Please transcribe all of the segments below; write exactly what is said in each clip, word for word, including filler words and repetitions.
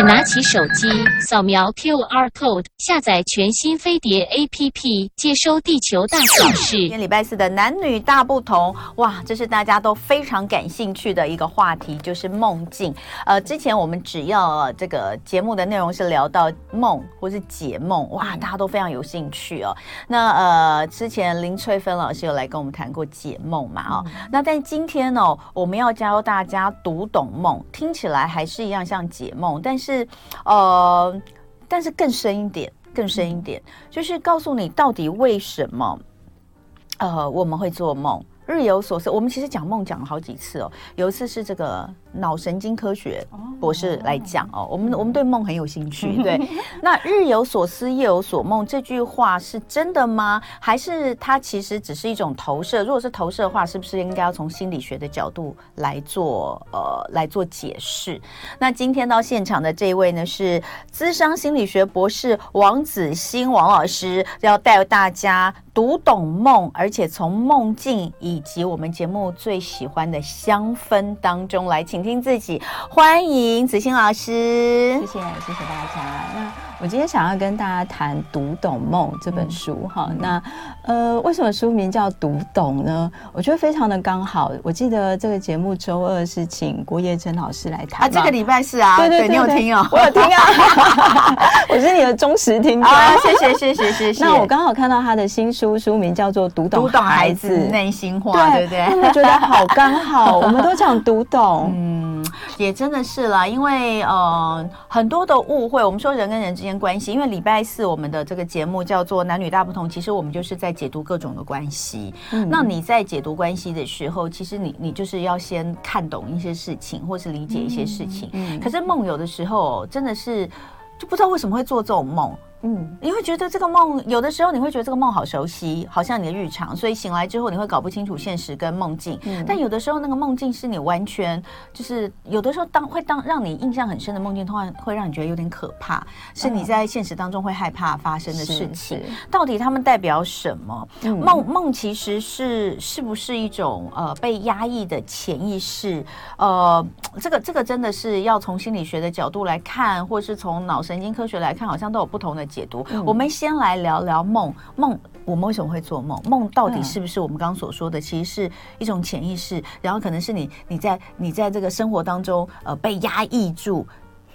再拿起手机，扫描 Q R code， 下载全新飞碟 A P P， 接收地球大小事。今天礼拜四的男女大不同，哇，这是大家都非常感兴趣的一个话题，就是梦境。呃，之前我们只要、呃、这个节目的内容是聊到梦或是解梦，哇，大家都非常有兴趣哦。那呃，之前林翠芬老师有来跟我们谈过解梦嘛，哦，嗯、那但今天哦，我们要教大家读懂梦，听起来还是一样像解梦，但是呃，但是更深一点，更深一点，就是告诉你到底为什么呃我们会做梦。日有所思，我们其实讲梦讲了好几次哦。有一次是这个脑神经科学博士来讲哦，我们我们对梦很有兴趣。对，那日有所思，夜有所梦这句话是真的吗？还是它其实只是一种投射？如果是投射的话，是不是应该要从心理学的角度来做呃来做解释？那今天到现场的这一位呢是资商心理学博士王子欣王老师，要带大家读懂梦，而且从梦境以及我们节目最喜欢的香氛当中来倾听自己。欢迎子欣老师。谢谢，谢谢大家。那我今天想要跟大家谈读懂梦这本书哈、嗯、那呃为什么书名叫读懂呢？我觉得非常的刚好。我记得这个节目周二是请郭叶珍老师来谈啊，这个礼拜是啊，对对 对, 对, 对, 对，你有听哦？我有听啊我是你的忠实听众啊，谢谢谢谢谢谢。那我刚好看到他的新书，书名叫做《读懂孩子内心话》，对不对？我觉得好刚好，我们都讲读懂，嗯，也真的是啦，因为呃很多的误会，我们说人跟人之间关系，因为礼拜四我们的这个节目叫做《男女大不同》，其实我们就是在解读各种的关系。嗯、那你在解读关系的时候，其实你你就是要先看懂一些事情，或是理解一些事情。嗯嗯、可是梦游的时候，真的是就不知道为什么会做这种梦。嗯，你会觉得这个梦，有的时候你会觉得这个梦好熟悉，好像你的日常，所以醒来之后你会搞不清楚现实跟梦境。嗯、但有的时候那个梦境是你完全就是有的时候当会当让你印象很深的梦境，通常会让你觉得有点可怕，是你在现实当中会害怕发生的事情。嗯、到底他们代表什么？嗯、梦梦其实是是不是一种呃被压抑的潜意识？呃，这个这个真的是要从心理学的角度来看，或是从脑神经科学来看，好像都有不同的解读。嗯、我们先来聊聊梦梦，我们为什么会做梦？梦到底是不是我们刚刚所说的，其实是一种潜意识，然后可能是你你在你在这个生活当中呃被压抑住，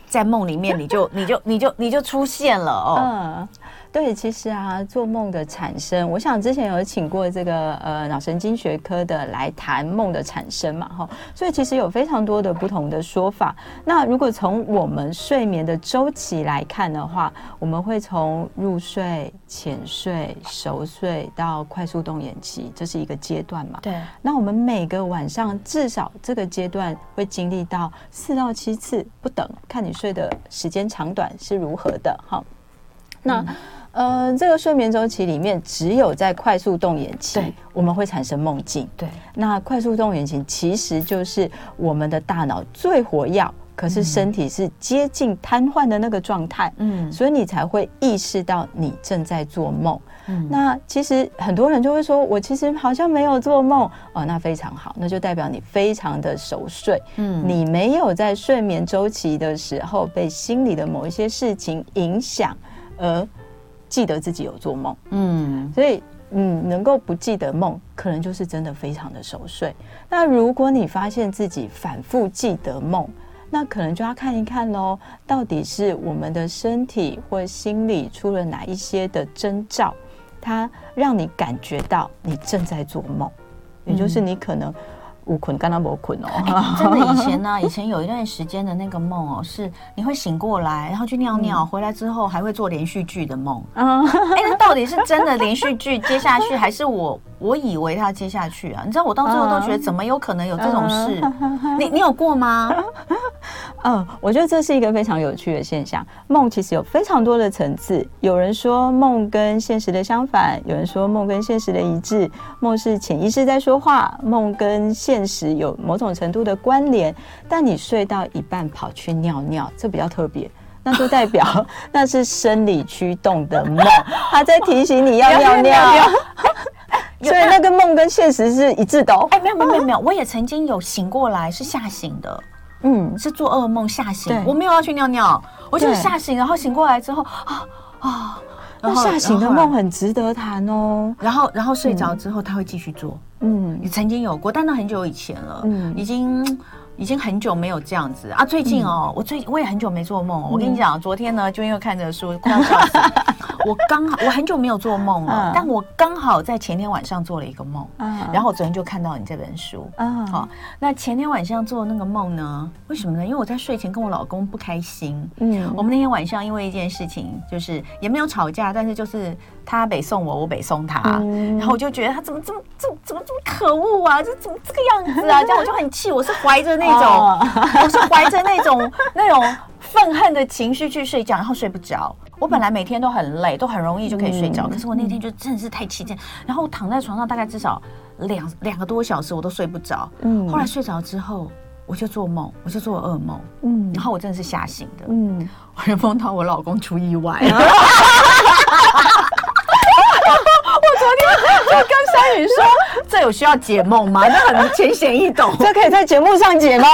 在梦里面你就你就你就你就出现了哦。嗯，对，其实啊，做梦的产生，我想之前有请过这个呃脑神经学科的来谈梦的产生嘛，哈，所以其实有非常多的不同的说法。那如果从我们睡眠的周期来看的话，我们会从入睡、浅睡、熟睡到快速动眼期，这是一个阶段嘛。对。那我们每个晚上至少这个阶段会经历到四到七次不等，看你睡的时间长短是如何的哈。那、嗯、呃，这个睡眠周期里面，只有在快速动眼期，我们会产生梦境。对，那快速动眼期其实就是我们的大脑最活跃，可是身体是接近瘫痪的那个状态。嗯，所以你才会意识到你正在做梦。嗯，那其实很多人就会说，我其实好像没有做梦哦，那非常好，那就代表你非常的熟睡。嗯，你没有在睡眠周期的时候被心理的某一些事情影响，而记得自己有做梦。嗯，所以嗯，能够不记得梦，可能就是真的非常的熟睡。那如果你发现自己反复记得梦，那可能就要看一看咯，到底是我们的身体或心理出了哪一些的征兆，它让你感觉到你正在做梦。嗯、也就是你可能有困干那没困哦、欸、真的以前呢、啊、以前有一段时间的那个梦哦，是你会醒过来然后去尿尿、嗯、回来之后还会做连续剧的梦。嗯，哎、欸、那到底是真的连续剧接下去还是我我以为他接下去啊？你知道我到最后都觉得怎么有可能有这种事。嗯、你你有过吗？嗯，我觉得这是一个非常有趣的现象。梦其实有非常多的层次，有人说梦跟现实的相反，有人说梦跟现实的一致，梦是潜意识在说话，梦跟现实有某种程度的关联。但你睡到一半跑去尿尿，这比较特别。那就代表那是生理驱动的梦，它在提醒你要尿尿。所以那个梦跟现实是一致的哦。哎，没有没有没有，我也曾经有醒过来是吓醒的。嗯，是做噩梦吓醒，我没有要去尿尿，我就吓醒，然后醒过来之后啊啊，那吓醒的梦很值得谈哦。然后然后睡着之后他会继续做，嗯，你曾经有过，但那很久以前了，嗯，已经。已经很久没有这样子啊！最近哦，嗯、我最我也很久没做梦、哦。嗯、我跟你讲，昨天呢，就因为看着书快要笑死，我刚好我很久没有做梦了，嗯、但我刚好在前天晚上做了一个梦，嗯、然后我昨天就看到你这本书啊。好、嗯哦，那前天晚上做的那个梦呢？为什么呢？因为我在睡前跟我老公不开心。嗯，我们那天晚上因为一件事情，就是也没有吵架，但是就是他北送我，我北送他，嗯、然后我就觉得他怎么这么这么怎么这么可恶啊！就怎么这个样子啊？这样我就很气，我是怀着。那种，我是怀着那种那种愤恨的情绪去睡觉，然后睡不着。我本来每天都很累，都很容易就可以睡着，可是我那天就真的是太气劲，然后我躺在床上大概至少两两个多小时我都睡不着。嗯，后来睡着之后，我就做梦，我就做噩梦。嗯，然后我真的是吓醒的。嗯，我就梦到我老公出意外。我跟山语说，这有需要解梦吗？这很浅显易懂，这可以在节目上解吗？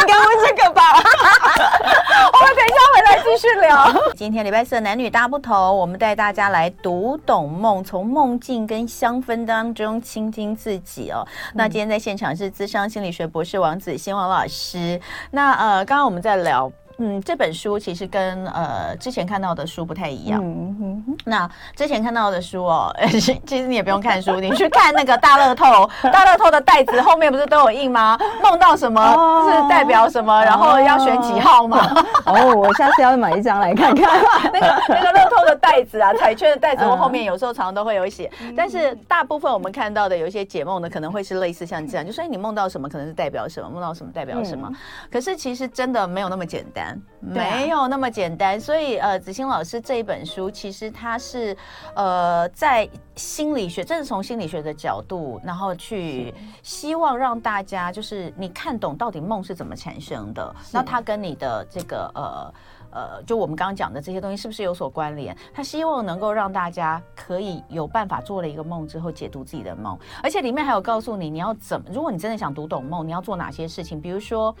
应该问这个吧。我们等一下回来继续聊。今天礼拜四的男女大不同，我们带大家来读懂梦，从梦境跟香氛当中倾听自己哦。嗯、那今天在现场是资商心理学博士王子欣王老师。那呃，刚刚我们在聊。嗯，这本书其实跟呃之前看到的书不太一样。嗯嗯嗯、那之前看到的书哦，其实你也不用看书，你去看那个大乐透，大乐透的袋子后面不是都有印吗？梦到什么、哦、是代表什么，哦、然后要选几号吗？哦，我下次要买一张来看看。那个那个乐透的袋子啊，彩券的袋子，我后面有时候常常都会有写。嗯、但是大部分我们看到的有一些解梦的，可能会是类似像这样，就说你梦到什么可能是代表什么，梦到什么代表什么。嗯、可是其实真的没有那么简单。没有那么简单，所以呃，子欣老师这一本书其实它是呃在心理学，这是从心理学的角度，然后去希望让大家就是你看懂到底梦是怎么产生的，那它跟你的这个呃呃，就我们刚刚讲的这些东西是不是有所关联？他希望能够让大家可以有办法做了一个梦之后解读自己的梦，而且里面还有告诉你你要怎么，如果你真的想读懂梦，你要做哪些事情，比如说。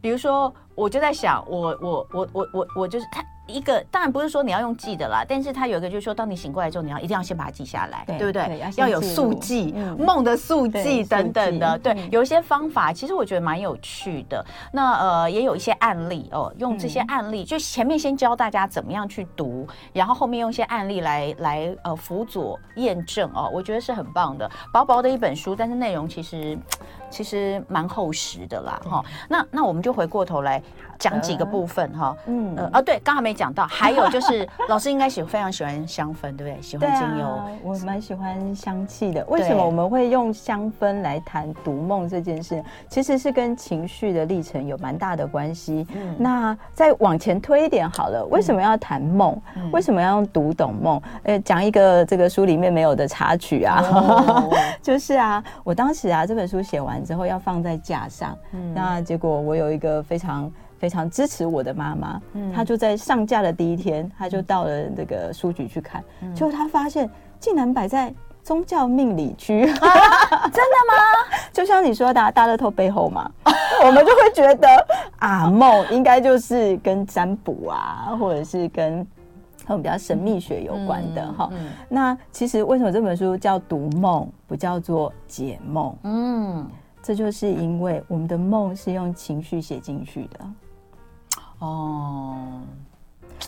比如说，我就在想，我我我我我我就是他一个，当然不是说你要用记的啦，但是他有一个就是说，当你醒过来之后，你要一定要先把它记下来， 对, 对不对？对要, 要有速记，嗯、梦的速记等等的，对，嗯、有一些方法，其实我觉得蛮有趣的。那呃，也有一些案例哦，用这些案例，嗯、就前面先教大家怎么样去读，然后后面用一些案例来来呃辅佐验证哦，我觉得是很棒的。薄薄的一本书，但是内容其实。其实蛮厚实的啦，哈、哦。那那我们就回过头来讲几个部分哈。哦、嗯呃啊，对，刚才没讲到，还有就是老师应该喜非常喜欢香氛，对不对？喜欢精油，啊、我蛮喜欢香气的。为什么我们会用香氛来谈读梦这件事？其实是跟情绪的历程有蛮大的关系。嗯、那再往前推一点好了，为什么要谈梦？嗯、为什么要用读懂梦？呃，讲一个这个书里面没有的插曲啊，哦、就是啊，我当时啊这本书写完。之后要放在架上，嗯、那结果我有一个非常非常支持我的妈妈，嗯、她就在上架的第一天，她就到了那个书局去看，嗯、结果她发现竟然摆在宗教命理区，啊、真的吗？就像你说的、啊、大乐透背后嘛，我们就会觉得啊，梦应该就是跟占卜啊，或者是跟。和比较神秘学有关的哈，嗯嗯嗯、那其实为什么这本书叫读梦，不叫做解梦？嗯，这就是因为我们的梦是用情绪写进去的。哦，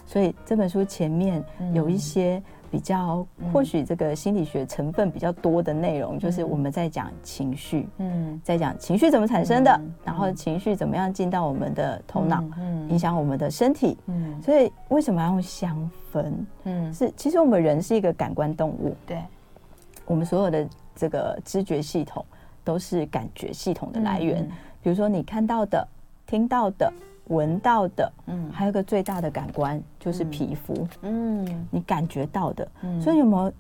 所以这本书前面有一些比较，嗯、或许这个心理学成分比较多的内容，嗯、就是我们在讲情绪，嗯，在讲情绪怎么产生的，嗯、然后情绪怎么样进到我们的头脑，嗯嗯、影响我们的身体，嗯，所以为什么要用香？嗯，是，其实我们人是一个感官动物，对，我们所有的这个知觉系统都是感觉系统的来源。嗯、比如说你看到的、听到的、闻到的，嗯，还有一个最大的感官就是皮肤，嗯，你感觉到的，嗯、所以有没有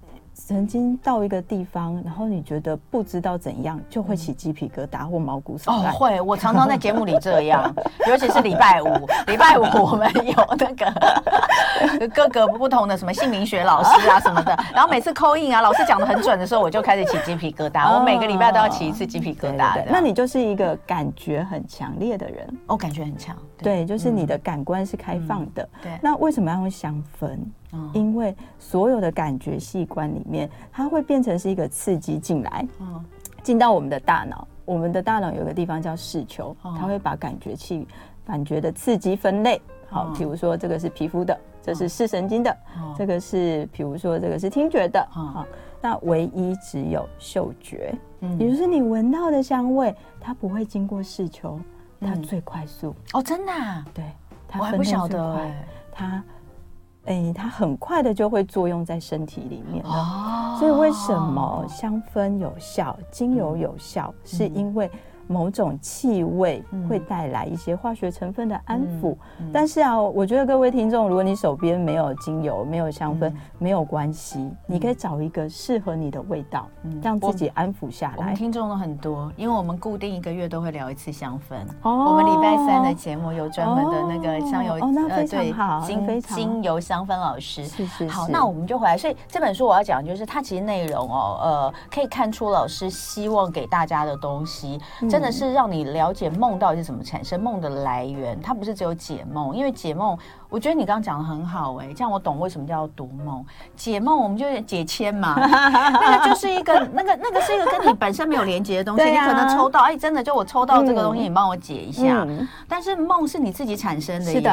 曾经到一个地方，然后你觉得不知道怎样，就会起鸡皮疙瘩或毛骨悚然。哦，会，我常常在节目里这样，尤其是礼拜五，礼拜五我们有那个各个不同的什么姓名学老师啊什么的，然后每次call in啊，老师讲得很准的时候，我就开始起鸡皮疙瘩。哦，我每个礼拜都要起一次鸡皮疙瘩。对对对，那你就是一个感觉很强烈的人。哦，感觉很强。对， 对，就是你的感官是开放的。嗯嗯，对。那为什么要用香氛？嗯，因为所有的感觉器官里面，它会变成是一个刺激进来，嗯，进到我们的大脑。我们的大脑有个地方叫视丘，嗯，它会把感觉器、感觉的刺激分类。好，比如说这个是皮肤的，这是视神经的，嗯，这个是比如说这个是听觉的。嗯，好，那唯一只有嗅觉，嗯，也就是你闻到的香味，它不会经过视丘。它最快速。嗯，哦，真的啊？对，它分我还不晓得。欸，它，欸，它很快的就会作用在身体里面了。哦，所以为什么香氛有效，精油有效，嗯，是因为某种气味会带来一些化学成分的安抚。嗯嗯，但是啊，我觉得各位听众，如果你手边没有精油、没有香氛，嗯，没有关系，嗯，你可以找一个适合你的味道，嗯，让自己安抚下来。我, 我们听众都很多，因为我们固定一个月都会聊一次香氛。哦，我们礼拜三的节目有专门的那个香油，哦，那非常好，呃、精, 非常好精油香氛老师。是是是。好，那我们就回来。所以这本书我要讲就是它其实内容哦，呃，可以看出老师希望给大家的东西。嗯，真的是让你了解梦到底是怎么产生，梦的来源，它不是只有解梦，因为解梦，我觉得你刚刚讲的很好哎，欸，这样我懂为什么叫读梦解梦，我们就解签嘛，那个就是一个那个那个是一个跟你本身没有连结的东西，啊，你可能抽到，哎，欸，真的就我抽到这个东西，嗯，你帮我解一下，嗯，但是梦是你自己产生的耶，是的。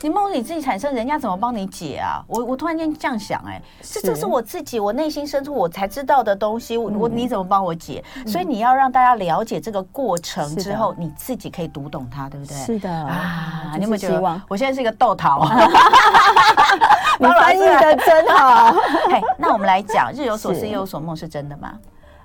你梦里自己产生，人家怎么帮你解啊？我我突然间这样想，欸，哎，这这是我自己我内心深处我才知道的东西，我，嗯，你怎么帮我解，嗯？所以你要让大家了解这个过程之后，你自己可以读懂它，对不对？是的啊，你有没有觉得我现在是一个豆桃？你翻译的真好。哎，那我们来讲日有所思夜有所梦是真的吗？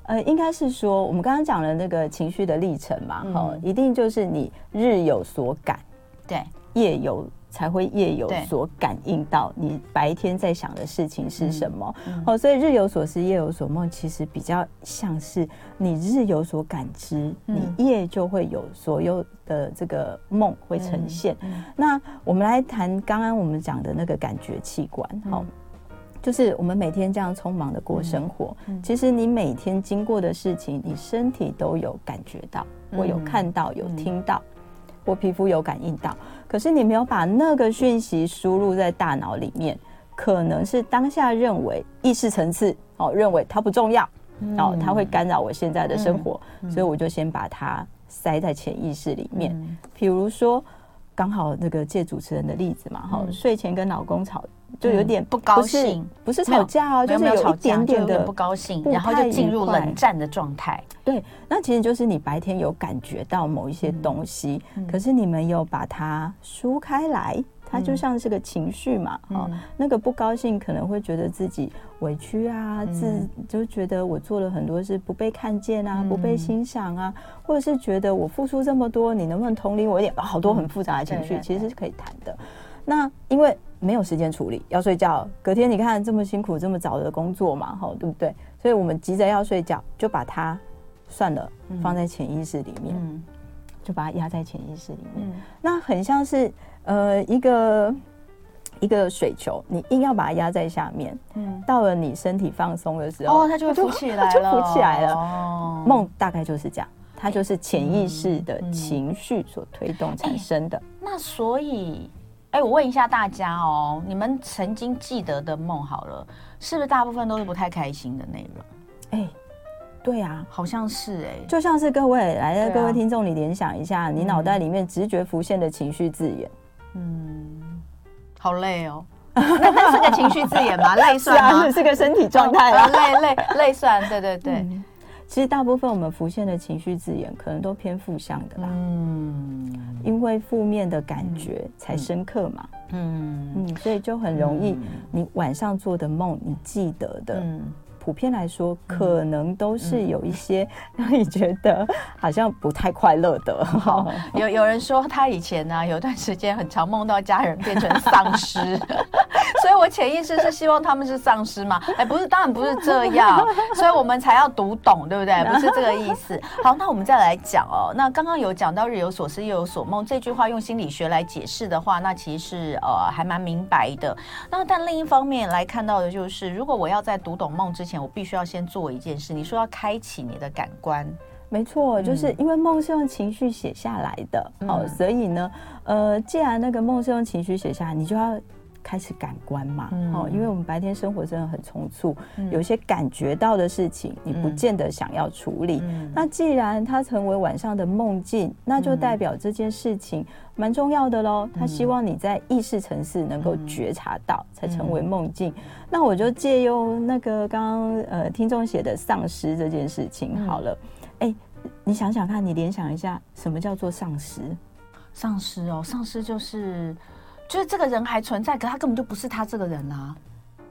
呃，应该是说我们刚刚讲的那个情绪的历程嘛，哈，嗯，一定就是你日有所感，对，夜有。才会夜有所感应到你白天在想的事情是什么，嗯嗯，哦，所以日有所思夜有所梦其实比较像是你日有所感知，嗯，你夜就会有所有的这个梦会呈现，嗯嗯，那我们来谈刚刚我们讲的那个感觉器官，哦，嗯，就是我们每天这样匆忙的过生活，嗯嗯，其实你每天经过的事情你身体都有感觉到，我有看到，有听到，嗯嗯，或皮肤有感应到，可是你没有把那个讯息输入在大脑里面，可能是当下认为意识层次，哦，认为它不重要，嗯，哦，它会干扰我现在的生活，嗯嗯，所以我就先把它塞在潜意识里面。嗯，比如说，刚好那个借主持人的例子嘛，嗯，睡前跟老公吵。就有点不高兴，嗯，不是吵架哦，就是有一点点的不高兴，然后就进入冷战的状态。对，那其实就是你白天有感觉到某一些东西，嗯，可是你没有把它梳开来，它就像是个情绪嘛，嗯哦，那个不高兴可能会觉得自己委屈啊，嗯，自就觉得我做了很多事不被看见啊，嗯，不被欣赏啊，或者是觉得我付出这么多，你能不能同理我一点？哦，好多很复杂的情绪，嗯，对对对，其实是可以谈的。那因为没有时间处理，要睡觉。隔天你看这么辛苦，这么早的工作嘛，吼，对不对？所以我们急着要睡觉，就把它算了，嗯，放在潜意识里面，嗯，就把它压在潜意识里面。嗯，那很像是呃一个一个水球，你硬要把它压在下面，嗯，到了你身体放松的时候，哦，它就会浮起来了，就浮起来了。哦，梦大概就是这样。它就是潜意识的情绪所推动产生的。嗯嗯，那所以。哎，我问一下大家哦，你们曾经记得的梦好了，是不是大部分都是不太开心的内容？哎，对啊，好像是哎，就像是各位来，啊，各位听众，你联想一下，你脑袋里面直觉浮现的情绪字眼，嗯，好累哦。那那是个情绪字眼吗？累算吗？是，啊，是个身体状态啊，累累累算，对对对。嗯，其实大部分我们浮现的情绪字眼，可能都偏负向的啦。嗯，因为负面的感觉才深刻嘛。嗯 嗯, 嗯，所以就很容易，你晚上做的梦，你记得的，嗯，普遍来说，可能都是有一些让你觉得好像不太快乐的。好，有有人说他以前呢，啊，有段时间很常梦到家人变成丧尸。我潜意识是希望他们是丧尸嘛？哎，不是，当然不是这样，所以我们才要读懂，对不对？不是这个意思。好，那我们再来讲哦。那刚刚有讲到"日有所思，夜有所梦"这句话，用心理学来解释的话，那其实呃还蛮明白的。那但另一方面来看到的就是，如果我要在读懂梦之前，我必须要先做一件事。你说要开启你的感官。没错，就是因为梦是用情绪写下来的、嗯哦、所以呢呃，既然那个梦是用情绪写下来，你就要开始感官嘛、嗯哦、因为我们白天生活真的很匆促、嗯、有些感觉到的事情你不见得想要处理、嗯、那既然它成为晚上的梦境，那就代表这件事情蛮重要的咯，他希望你在意识层次能够觉察到、嗯、才成为梦境、嗯、那我就借用那个刚刚呃听众写的丧失这件事情好了、嗯哎，你想想看，你联想一下，什么叫做丧失？丧失哦，丧失就是，就是这个人还存在，可他根本就不是他这个人啊，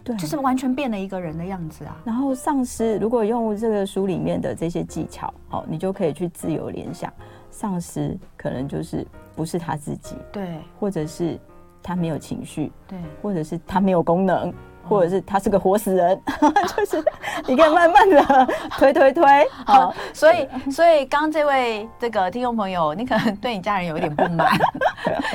对，就是完全变了一个人的样子啊。然后丧失，如果用这个书里面的这些技巧，哦，你就可以去自由联想，丧失可能就是不是他自己，对，或者是他没有情绪，对，或者是他没有功能。或者是他是个活死人就是你可以慢慢的推推推好所以所以刚刚这位这个听众朋友，你可能对你家人有一点不满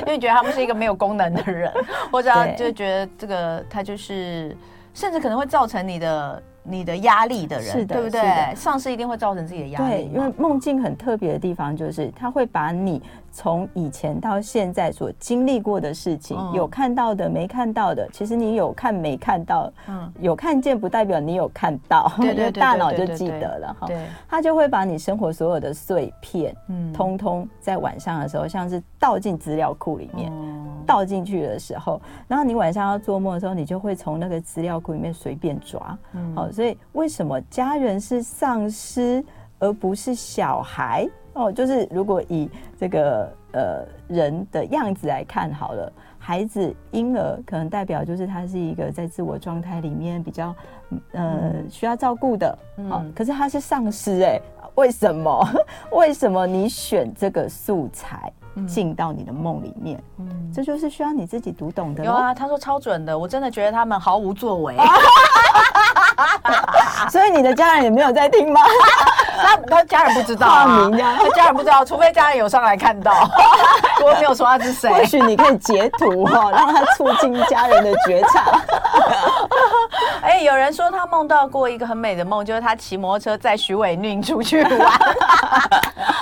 因为你觉得他们是一个没有功能的人，或者就觉得这个他就是甚至可能会造成你的你的压力的人，是的，对不对？丧失一定会造成自己的压力。对，因为梦境很特别的地方就是，它会把你从以前到现在所经历过的事情，嗯、有看到的、没看到的，其实你有看没看到，嗯、有看见不代表你有看到，对对对，大脑就记得了哈。它就会把你生活所有的碎片，嗯，通通在晚上的时候，像是倒进资料库里面。嗯倒进去的时候，然后你晚上要做梦的时候，你就会从那个资料库里面随便抓。嗯，好、哦，所以为什么家人是丧尸而不是小孩？哦，就是如果以这个呃人的样子来看好了，孩子婴儿可能代表就是他是一个在自我状态里面比较呃、嗯、需要照顾的。嗯、哦，可是他是丧尸哎，为什么？为什么你选这个素材？进到你的梦里面、嗯、这就是需要你自己读懂的。有啊，他说超准的，我真的觉得他们毫无作为所以你的家人也没有在听吗他, 他家人不知道啊，他家人不知道，除非家人有上来看到我没有说他是谁，或许你可以截图、哦、让他促进家人的觉察哎、欸，有人说他梦到过一个很美的梦，就是他骑摩托车载徐伟宁出去玩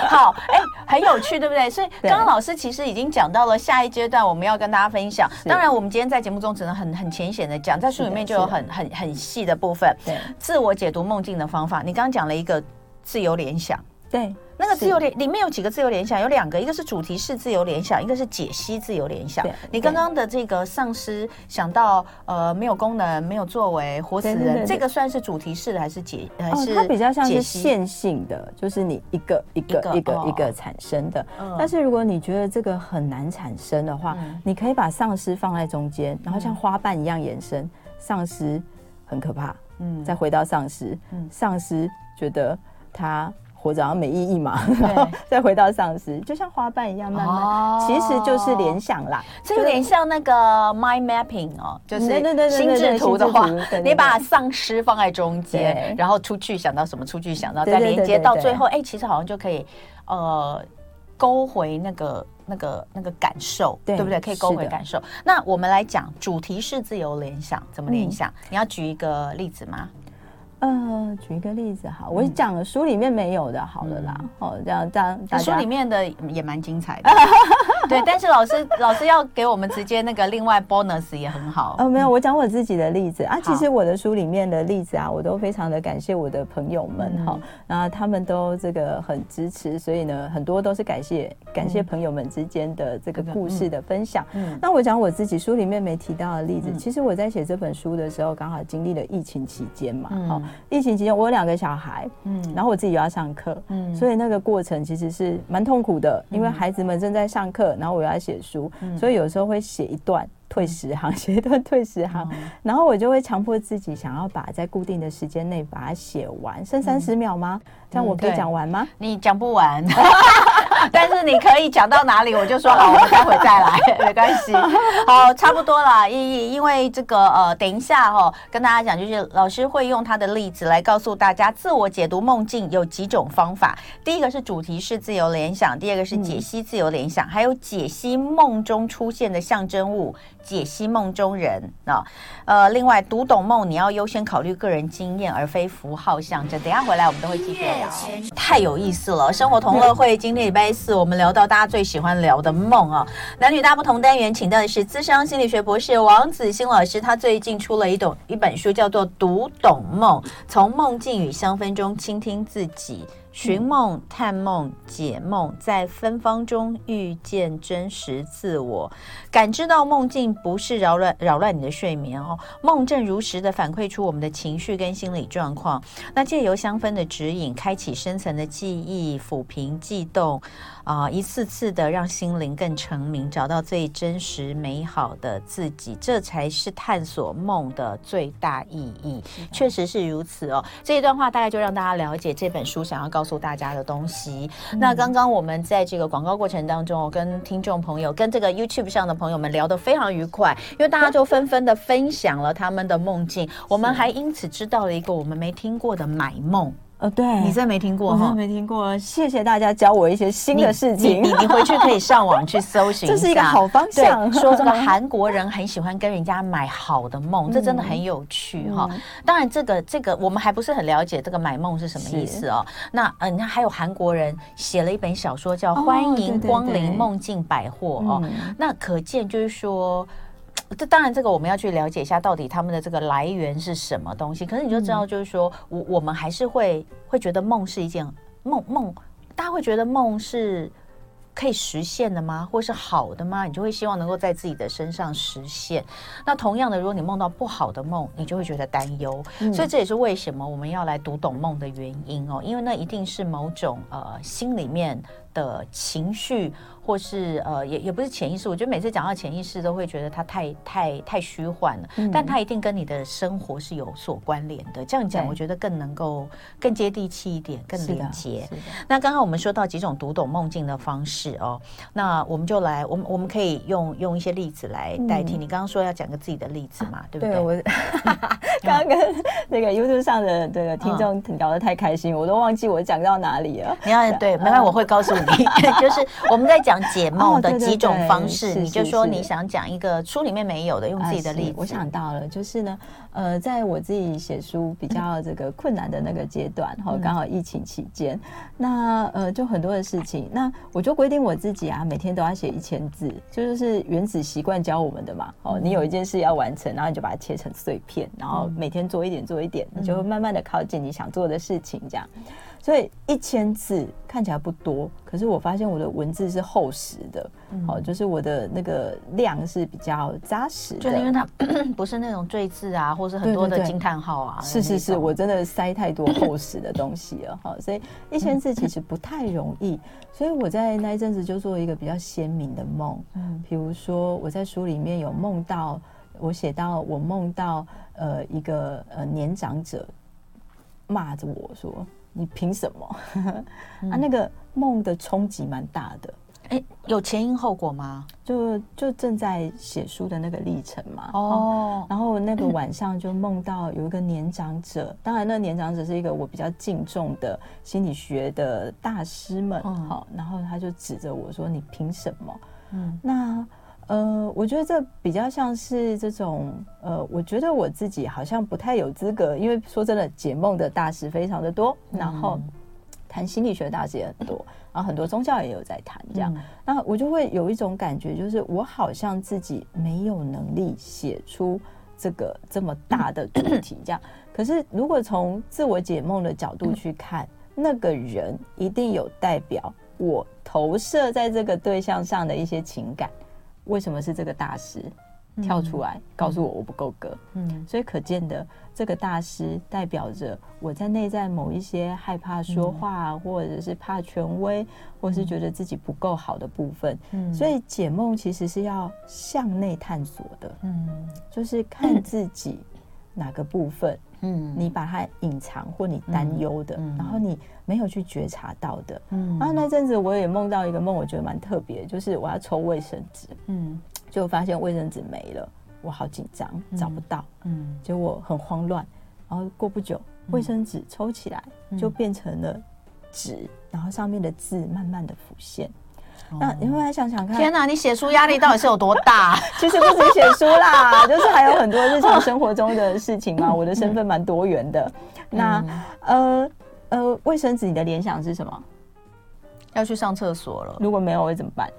好哎、欸，很有趣对不对？所以刚刚老师其实已经讲到了下一阶段我们要跟大家分享，当然我们今天在节目中只能很很浅显的讲，在书里面就有很很很细的部分。对，自我解读梦境的方法，你刚刚讲了一个自由联想，对，那个自由联里面有几个自由联想，有两个，一个是主题式自由联想，一个是解析自由联想。你刚刚的这个丧失想到呃没有功能、没有作为、活死人，对对对对，这个算是主题式的还是解还是、哦、它比较像是线性的，就是你一个一个一个一个、哦、一个产生的、嗯。但是如果你觉得这个很难产生的话，嗯、你可以把丧失放在中间，然后像花瓣一样延伸，丧失很可怕，嗯，再回到丧失，丧失觉得。他活着好像没意义嘛，然后再回到丧尸，就像花瓣一样慢慢、哦，其实就是联想啦。这有点像那个 mind mapping 哦，就是心智图的话，你把丧尸放在中间，然后出去想到什么，出去想到再连接到最后，哎，其实好像就可以呃勾回那个。那个那个感受 对, 对不对？可以勾回感受。那我们来讲主题式自由联想怎么联想、嗯？你要举一个例子吗？呃，举一个例子哈，我讲了书里面没有的，好了啦，嗯、哦，这样当大家书里面的也蛮精彩的，对。但是老师老师要给我们直接那个另外 bonus 也很好。呃，没有，我讲我自己的例子啊，其实我的书里面的例子啊，我都非常的感谢我的朋友们哈、嗯哦，然后他们都这个很支持，所以呢，很多都是感谢感谢朋友们之间的这个故事的分享。嗯嗯、那我讲我自己书里面没提到的例子，嗯、其实我在写这本书的时候，刚好经历了疫情期间嘛，嗯哦疫情期间，我有两个小孩，嗯，然后我自己又要上课，嗯，所以那个过程其实是蛮痛苦的，嗯、因为孩子们正在上课，然后我又要写书、嗯，所以有时候会写一段退十行，写一段退十行、嗯，然后我就会强迫自己想要把在固定的时间内把它写完，剩三十秒吗？嗯、这样我可以讲完吗？嗯、你讲不完。但是你可以讲到哪里，我就说好，我们待会再来，没关系。好，差不多啦，因因为这个呃，等一下哈、哦，跟大家讲，就是老师会用他的例子来告诉大家，自我解读梦境有几种方法。第一个是主题式自由联想，第二个是解析自由联想，嗯、还有解析梦中出现的象征物，解析梦中人啊、哦。呃，另外读懂梦，你要优先考虑个人经验，而非符号象征。等一下回来我们都会继续聊，太有意思了。生活同乐会今天礼拜四我们聊到大家最喜欢聊的梦啊、哦，男女大不同单元请到的是资深心理学博士王子欣老师，他最近出了一本一本书，叫做《读懂梦：从梦境与香氛中倾听自己》。寻梦、探梦、解梦，在芬芳中遇见真实自我，感知到梦境不是扰乱扰乱你的睡眠哦，梦正如实的反馈出我们的情绪跟心理状况。那借由香氛的指引，开启深层的记忆，抚平悸动，啊、呃，一次次的让心灵更澄明，找到最真实美好的自己，这才是探索梦的最大意义。确实是如此哦。这一段话大概就让大家了解这本书想要告诉。告诉大家的东西。那刚刚我们在这个广告过程当中，我跟听众朋友跟这个 YouTube 上的朋友们聊得非常愉快，因为大家就纷纷的分享了他们的梦境，我们还因此知道了一个我们没听过的买梦。哦，对，你真没听过哈，我真没听过。谢谢大家教我一些新的事情。你 你, 你回去可以上网去搜寻一下，这是一个好方向。对，说这个韩国人很喜欢跟人家买好的梦，嗯、这真的很有趣哈、哦嗯。当然，这个这个我们还不是很了解这个买梦是什么意思哦。那呃，那还有韩国人写了一本小说叫《欢迎光临梦境百货》哦。哦对对对嗯、那可见就是说。这当然这个我们要去了解一下到底他们的这个来源是什么东西，可是你就知道就是说、嗯、我, 我们还是会会觉得梦是一件梦梦大家会觉得梦是可以实现的吗，或是好的吗，你就会希望能够在自己的身上实现。那同样的，如果你梦到不好的梦，你就会觉得担忧、嗯、所以这也是为什么我们要来读懂梦的原因哦，因为那一定是某种呃心里面的情绪，或是呃也也不是潜意识，我觉得每次讲到潜意识都会觉得它太太太虚幻了、嗯、但它一定跟你的生活是有所关联的，这样讲我觉得更能够更接地气一点，更连接。那刚刚我们说到几种读懂梦境的方式哦，那我们就来我们我们可以用用一些例子来代替、嗯、你刚刚说要讲个自己的例子嘛、啊、对不对？对，我刚刚跟那个 YouTube 上的这个听众聊得太开心、嗯、我都忘记我讲到哪里了。你要对没关系、嗯、我会告诉你就是我们在讲解梦的几种方式、哦、对对对，你就说你想讲一个书里面没有的，用自己的例子、啊、我想到了，就是呢呃，在我自己写书比较这个困难的那个阶段、嗯哦、刚好疫情期间，那呃就很多的事情，那我就规定我自己啊每天都要写一千字，就是原子习惯教我们的嘛、哦、你有一件事要完成，然后你就把它切成碎片，然后每天做一点做一点，你就慢慢的靠近你想做的事情，这样。所以一千字看起来不多，可是我发现我的文字是厚实的、嗯哦、就是我的那个量是比较扎实的，就因为它不是那种赘字啊，或是很多的惊叹号啊。对对对，是是是，我真的塞太多厚实的东西了、哦、所以一千字其实不太容易。所以我在那一阵子就做一个比较鲜明的梦，比如说我在书里面有梦到，我写到我梦到呃一个呃年长者骂着我说你凭什么啊？那个梦的冲击蛮大的。哎、欸，有前因后果吗？就就正在写书的那个历程嘛。哦、嗯。然后那个晚上就梦到有一个年长者，当然那个年长者是一个我比较敬重的心理学的大师们。嗯哦、然后他就指着我说：“你凭什么？”嗯。那呃，我觉得这比较像是这种呃，我觉得我自己好像不太有资格，因为说真的，解梦的大师非常的多，嗯、然后谈心理学的大师也很多，然后很多宗教也有在谈这样、嗯。那我就会有一种感觉，就是我好像自己没有能力写出这个这么大的主题这样。嗯、可是如果从自我解梦的角度去看，嗯、那个人一定有代表我投射在这个对象上的一些情感。为什么是这个大师跳出来、嗯、告诉我我不够格、嗯、所以可见的这个大师代表着我在内在某一些害怕说话、嗯、或者是怕权威或是觉得自己不够好的部分、嗯、所以解梦其实是要向内探索的、嗯、就是看自己哪个部分嗯，你把它隐藏或你担忧的、嗯嗯、然后你没有去觉察到的。嗯，然后那阵子我也梦到一个梦，我觉得蛮特别，就是我要抽卫生纸，嗯，就发现卫生纸没了，我好紧张，找不到，嗯，结果很慌乱，然后过不久卫生纸抽起来、嗯、就变成了纸，然后上面的字慢慢的浮现。那你会来想想看，天哪，你写书压力到底是有多大？其实不止写书啦，就是还有很多日常生活中的事情嘛。我的身份蛮多元的。那、嗯、呃呃，卫生纸你的联想是什么？要去上厕所了，如果没有会怎么办？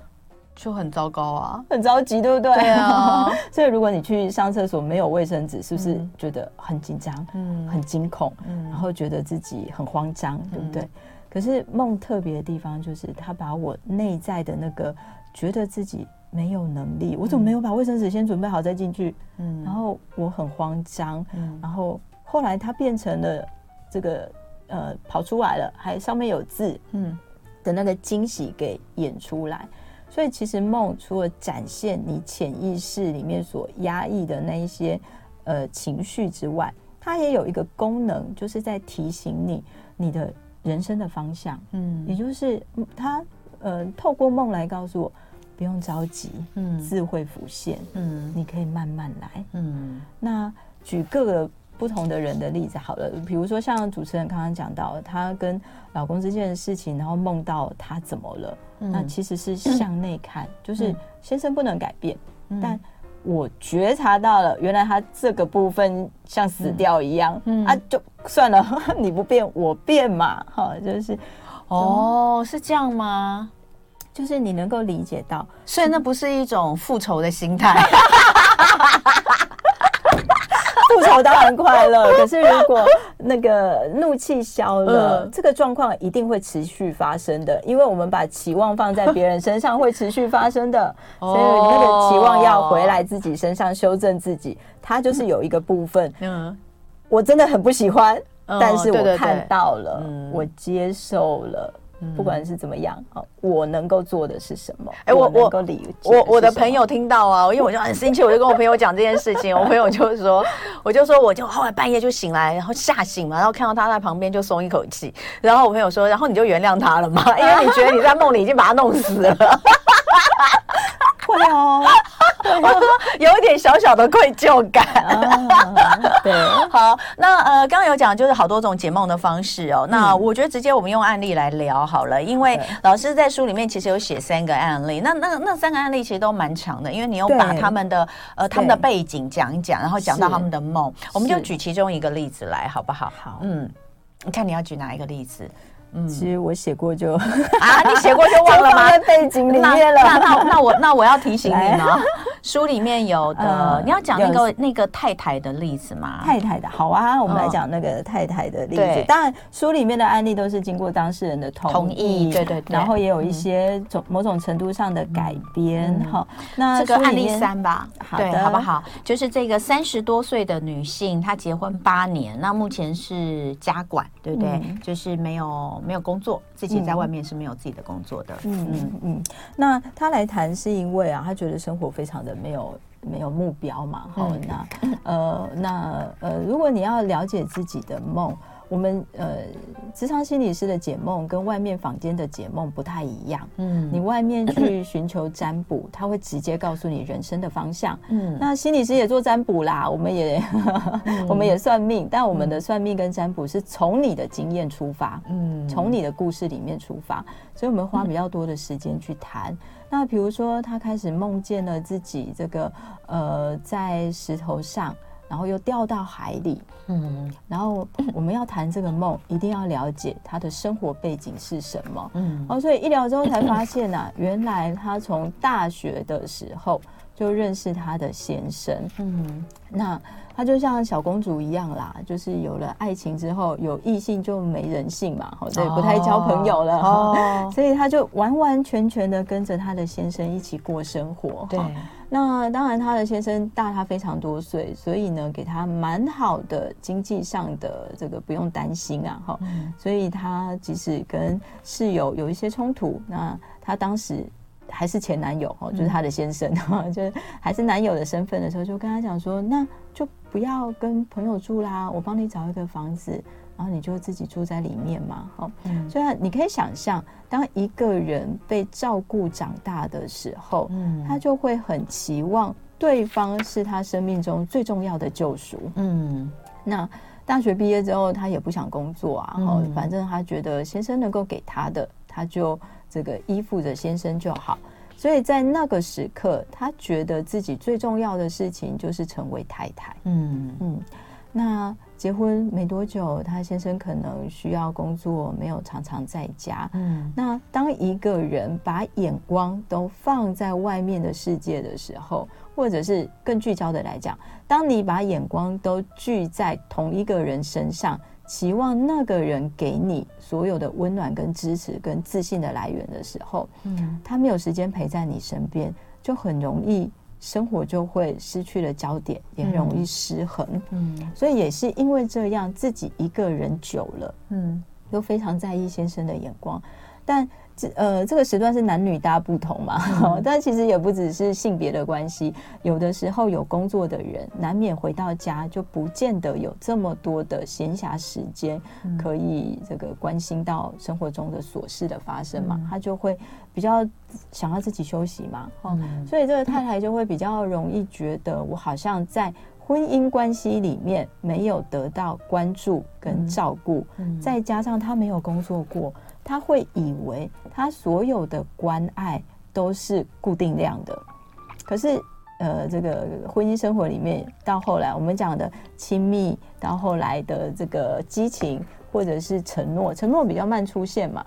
就很糟糕啊，很着急，对不对？对啊。所以如果你去上厕所没有卫生纸，是不是觉得很紧张、嗯、很惊恐、嗯，然后觉得自己很慌张，对不对？嗯，可是梦特别的地方就是他把我内在的那个觉得自己没有能力，我怎么没有把卫生纸先准备好再进去，嗯，然后我很慌张，嗯，然后后来他变成了这个呃跑出来了，还上面有字，嗯，的那个惊喜给演出来。所以其实梦除了展现你潜意识里面所压抑的那一些呃情绪之外，它也有一个功能，就是在提醒你你的人生的方向，嗯，也就是他呃透过梦来告诉我，不用着急，嗯，字会浮现，嗯，你可以慢慢来，嗯。那举各个不同的人的例子好了，比如说像主持人刚刚讲到，他跟老公之间的事情，然后梦到他怎么了，嗯，那其实是向内看，嗯，就是先生不能改变，嗯，但我觉察到了，原来他这个部分像死掉一样，嗯嗯，啊，就算了，呵呵，你不变我变嘛，哈，就是，哦，是这样吗？就是你能够理解到，所以那不是一种复仇的心态。复仇当然快乐，可是如果那个怒气消了，嗯，这个状况一定会持续发生的，因为我们把期望放在别人身上会持续发生的，哦，所以那个期望要回来自己身上修正自己。它就是有一个部分，嗯，我真的很不喜欢，嗯，但是我看到了，嗯，我接受了，嗯，不管是怎么样，哦，我能够做的是什么？哎，欸，我我我 我, 我的朋友听到啊，因为我就很生气，我就跟我朋友讲这件事情。我朋友就说，我就说，我就后来半夜就醒来，然后吓醒嘛，然后看到他在旁边就松一口气。然后我朋友说，然后你就原谅他了嘛，因为你觉得你在梦里已经把他弄死了。会哦，我说有一点小小的愧疚感。啊，对，好，那呃，刚刚有讲就是好多种解梦的方式哦。那我觉得直接我们用案例来聊好了，因为老师在书里面其实有写三个案例，那那那三个案例其实都蛮长的，因为你有把他们的呃他们的背景讲一讲，然后讲到他们的梦，我们就举其中一个例子来，好不好？好，嗯，你看你要举哪一个例子？嗯，其实我写过就啊，你写过就忘了吗？在背景里面了。那那 那, 那我那我要提醒你呢，书里面有的，呃、你要讲那个那个太太的例子吗？太太的，好啊，我们来讲那个太太的例子。哦，当然，书里面的案例都是经过当事人的同意，同意对对对，然后也有一些种某种程度上的改编。哈，嗯嗯，那这个案例三吧，好的，对，好不好？就是这个三十多岁的女性，她结婚八年，那目前是家管，对不对？嗯，就是没有。没有工作，自己在外面是没有自己的工作的。嗯嗯嗯。那他来谈是因为啊，他觉得生活非常的没有没有目标嘛。好，嗯，那呃那呃，如果你要了解自己的梦，我们呃，职场心理师的解梦跟外面坊间的解梦不太一样。嗯，你外面去寻求占卜，他会直接告诉你人生的方向。嗯，那心理师也做占卜啦，我们也我们也算命，但我们的算命跟占卜是从你的经验出发，嗯，从你的故事里面出发，所以我们花比较多的时间去谈。那比如说，他开始梦见了自己这个呃，在石头上。然后又掉到海里，嗯，然后我们要谈这个梦，一定要了解他的生活背景是什么，嗯，哦，所以一聊之后才发现啊，原来他从大学的时候就认识他的先生，嗯，那他就像小公主一样啦，就是有了爱情之后，有异性就没人性嘛，所以不太交朋友了，哦，所以他就完完全全的跟着他的先生一起过生活，对。那当然，他的先生大他非常多岁，所以呢，给他蛮好的经济上的这个不用担心啊，哈，嗯。所以他即使跟室友有一些冲突，那他当时还是前男友哦，就是他的先生、嗯、就是还是男友的身份的时候，就跟他讲说，那就不要跟朋友住啦，我帮你找一个房子，然后你就自己住在里面嘛、哦嗯、所以你可以想象，当一个人被照顾长大的时候、嗯、他就会很期望对方是他生命中最重要的救赎。嗯，那大学毕业之后他也不想工作啊、嗯哦、反正他觉得先生能够给他的，他就这个依附着先生就好，所以在那个时刻他觉得自己最重要的事情就是成为太太。嗯嗯，那结婚没多久他先生可能需要工作，没有常常在家。嗯，那当一个人把眼光都放在外面的世界的时候，或者是更聚焦的来讲，当你把眼光都聚在同一个人身上，期望那个人给你所有的温暖跟支持跟自信的来源的时候、嗯、他没有时间陪在你身边，就很容易生活就会失去了焦点，也很容易失衡、嗯、所以也是因为这样，自己一个人久了、嗯、又非常在意先生的眼光。但呃，这个时段是男女大不同嘛、嗯、但其实也不只是性别的关系，有的时候有工作的人难免回到家就不见得有这么多的闲暇时间可以这个关心到生活中的琐事的发生嘛、嗯、他就会比较想要自己休息嘛、哦嗯、所以这个太太就会比较容易觉得，我好像在婚姻关系里面没有得到关注跟照顾、嗯嗯、再加上他没有工作过，他会以为他所有的关爱都是固定量的。可是呃，这个婚姻生活里面，到后来我们讲的亲密，到后来的这个激情或者是承诺，承诺比较慢出现嘛，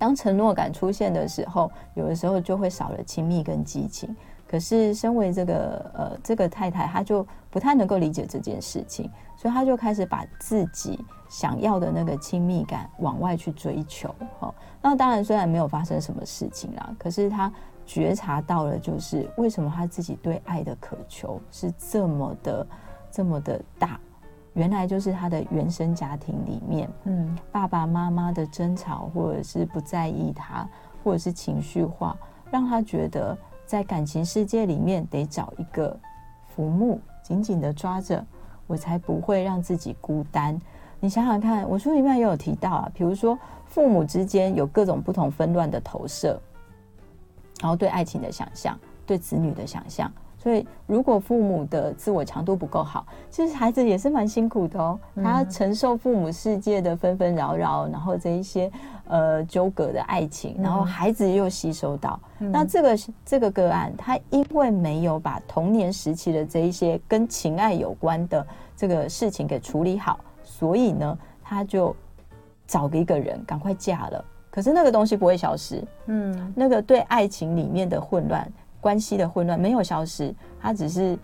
当承诺感出现的时候，有的时候就会少了亲密跟激情。可是身为这个呃这个太太，她就不太能够理解这件事情，所以她就开始把自己想要的那个亲密感往外去追求、哦、那当然虽然没有发生什么事情啦，可是她觉察到了，就是为什么她自己对爱的渴求是这么的这么的大，原来就是她的原生家庭里面，嗯，爸爸妈妈的争吵，或者是不在意她，或者是情绪化，让她觉得在感情世界里面得找一个浮木，紧紧的抓着，我才不会让自己孤单。你想想看，我书里面也有提到啊，比如说父母之间有各种不同纷乱的投射，然后对爱情的想象，对子女的想象，所以如果父母的自我强度不够好，其实孩子也是蛮辛苦的哦，他承受父母世界的纷纷扰扰，然后这一些呃纠葛的爱情，然后孩子又吸收到、嗯、那这个这个个案，他因为没有把童年时期的这一些跟情爱有关的这个事情给处理好，所以呢他就找一个人赶快嫁了，可是那个东西不会消失，嗯，那个对爱情里面的混乱，关系的混乱没有消失，他只是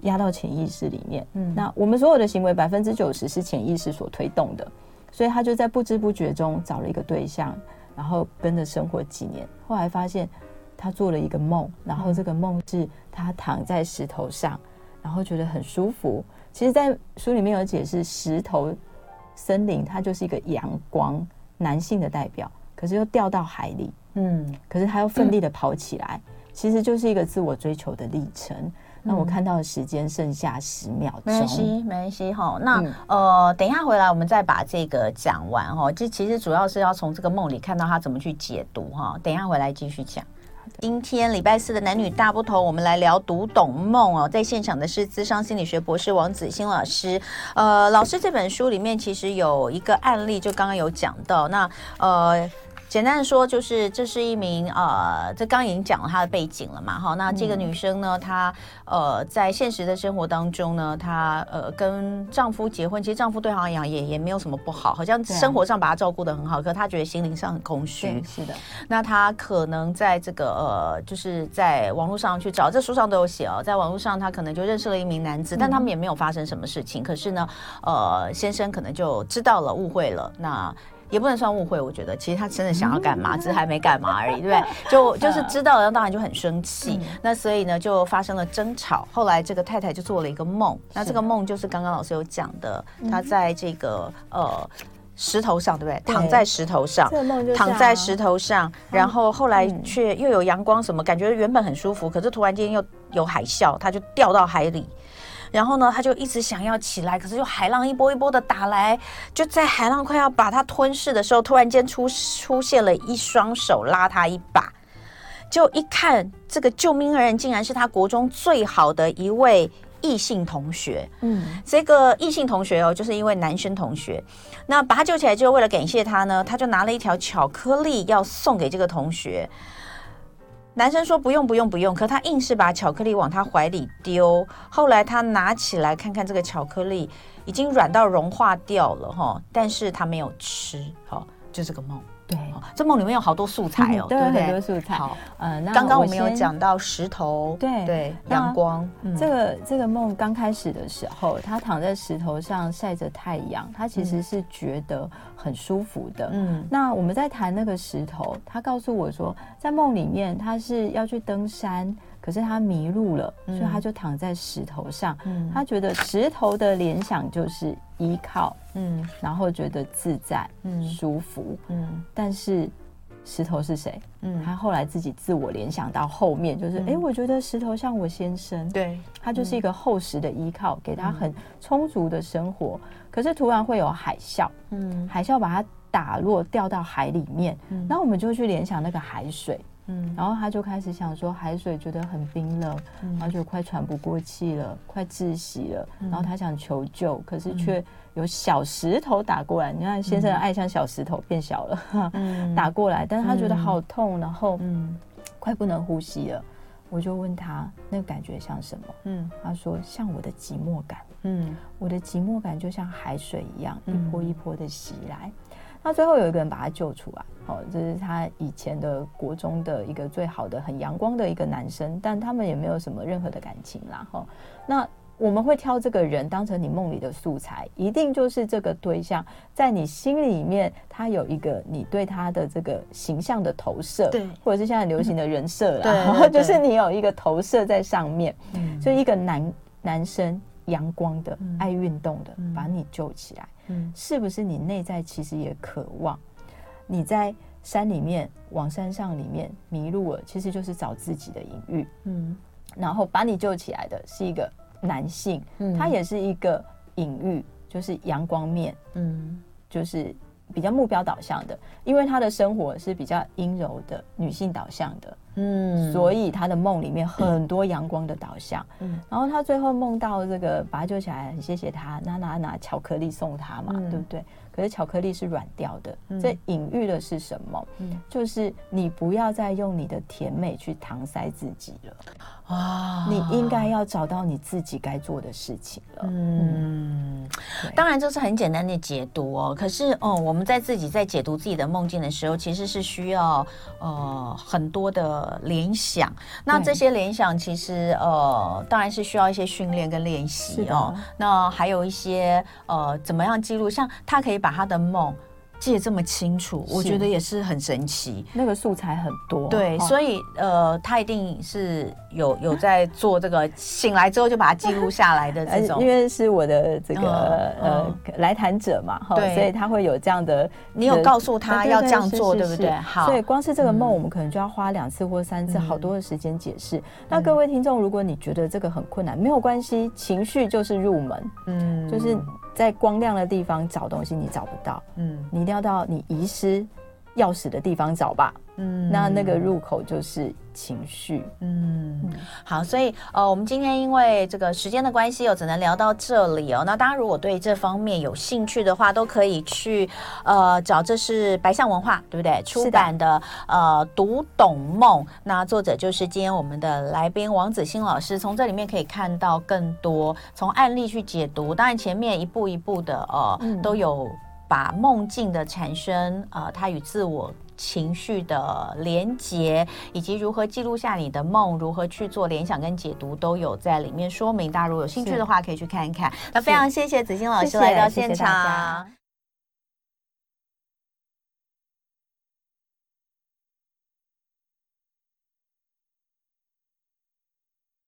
压到潜意识里面、嗯、那我们所有的行为 百分之九十 是潜意识所推动的，所以他就在不知不觉中找了一个对象，然后跟着生活几年，后来发现他做了一个梦，然后这个梦是他躺在石头上，然后觉得很舒服。其实在书里面有解释，石头森林它就是一个阳光，男性的代表，可是又掉到海里，嗯，可是他又奋力的跑起来、嗯、其实就是一个自我追求的历程。那我看到的时间剩下十秒钟、嗯，没关系，没关系哈。那、嗯、呃，等一下回来我们再把这个讲完哈。这其实主要是要从这个梦里看到他怎么去解读哈。等一下回来继续讲。今天礼拜四的男女大不同，我们来聊读懂梦哦。在现场的是諮商心理学博士王子欣老师。呃，老师这本书里面其实有一个案例，就刚刚有讲到，那呃。简单的说，就是这是一名呃，这刚已经讲了她的背景了嘛，哈。那这个女生呢，她呃，在现实的生活当中呢，她呃跟丈夫结婚，其实丈夫对她好像也也没有什么不好，好像生活上把她照顾得很好，可她觉得心灵上很空虚。是的。那她可能在这个呃，就是在网络上去找，这书上都有写哦，在网络上她可能就认识了一名男子，嗯、但他们也没有发生什么事情。可是呢，呃，先生可能就知道了，误会了。那也不能算误会，我觉得其实他真的想要干嘛，只是还没干嘛而已，对不对？就就是知道了，当然就很生气、嗯。那所以呢，就发生了争吵。后来这个太太就做了一个梦，那这个梦就是刚刚老师有讲的，她在这个呃。石头上，对不对？对，躺在石头上，这个梦就像躺在石头上，然后后来却又有阳光什么，感觉原本很舒服，可是突然间又有海啸，他就掉到海里。然后呢，他就一直想要起来，可是就海浪一波一波的打来，就在海浪快要把他吞噬的时候，突然间出出现了一双手拉他一把，就一看这个救命恩人竟然是他国中最好的一位异性同学。嗯，这个异性同学哦，就是一位男生同学。那把他救起来之后，为了感谢他呢，他就拿了一条巧克力要送给这个同学。男生说不用不用不用，可他硬是把巧克力往他怀里丢。后来他拿起来看看，这个巧克力已经软到融化掉了哈，但是他没有吃。好，就这个梦。对，这梦里面有好多素材哦，嗯、对不对？很多素材。好，呃，那刚刚我们有讲到石头，对对，阳光。嗯、这个这个梦刚开始的时候，他躺在石头上晒着太阳，他其实是觉得很舒服的。嗯，那我们在谈那个石头，他告诉我说，在梦里面他是要去登山。可是他迷路了，所以他就躺在石头上、嗯、他觉得石头的联想就是依靠、嗯、然后觉得自在、嗯、舒服、嗯、但是石头是谁、嗯、他后来自己自我联想到后面就是哎、嗯欸，我觉得石头像我先生，对，他就是一个厚实的依靠，给他很充足的生活、嗯、可是突然会有海啸、嗯、海啸把他打落掉到海里面、嗯、然后我们就去联想那个海水，嗯、然后他就开始想说海水觉得很冰冷、嗯、然后就快喘不过气了，快窒息了、嗯、然后他想求救，可是却有小石头打过来、嗯、你看先生的爱像小石头变小了、嗯、打过来，但是他觉得好痛、嗯、然后快不能呼吸了。我就问他那个感觉像什么、嗯、他说像我的寂寞感、嗯、我的寂寞感就像海水一样、嗯、一波一波的袭来。那最后有一个人把他救出来，哦，这是他以前的国中的一个最好的、很阳光的一个男生，但他们也没有什么任何的感情啦，哦，那我们会挑这个人当成你梦里的素材，一定就是这个对象在你心里面，他有一个你对他的这个形象的投射，对，或者是现在流行的人设啦，然后就是你有一个投射在上面，嗯、就一个男男生。阳光的、嗯、爱运动的、嗯、把你救起来、嗯、是不是你内在其实也渴望，你在山里面往山上里面迷路了，其实就是找自己的隐喻、嗯、然后把你救起来的是一个男性、嗯、他也是一个隐喻，就是阳光面、嗯、就是比较目标导向的，因为他的生活是比较阴柔的女性导向的，嗯，所以他的梦里面很多阳光的导向，嗯，然后他最后梦到这个把他救起来，很谢谢他，拿拿拿巧克力送他嘛、嗯、对不对？可是巧克力是软掉的、嗯、这隐喻的是什么、嗯、就是你不要再用你的甜美去搪塞自己了、哦、你应该要找到你自己该做的事情了。嗯，当然这是很简单的解读哦，可是哦，我们在自己在解读自己的梦境的时候，其实是需要呃很多的联想，那这些联想其实呃当然是需要一些训练跟练习哦，那还有一些呃怎么样记录，像他可以把他的梦记得这么清楚，我觉得也是很神奇，那个素材很多，对、哦、所以呃他一定是有有在做这个醒来之后就把它记录下来的这种，因为是我的这个、嗯、呃、嗯、来谈者嘛，对，所以他会有这样的，你有告诉他要这样做，对不对？好，所以光是这个梦我们可能就要花两次或三次好多的时间解释、嗯、那各位听众，如果你觉得这个很困难，没有关系，情绪就是入门，嗯，就是在光亮的地方找东西你找不到，嗯，你一定要到你遗失钥匙的地方找吧，嗯，那那个入口就是情绪，嗯，好，所以呃，我们今天因为这个时间的关系哦，只能聊到这里哦。那大家如果对这方面有兴趣的话，都可以去呃找，这是白象文化对不对出版的呃读懂梦，那作者就是今天我们的来宾王子欣老师，从这里面可以看到更多，从案例去解读，当然前面一步一步的呃、嗯、都有把梦境的产生，呃，它与自我情绪的连结，以及如何记录下你的梦，如何去做联想跟解读，都有在里面说明。大家如果有兴趣的话，可以去看一看。那非常谢谢子欣老师来到现场。谢谢谢谢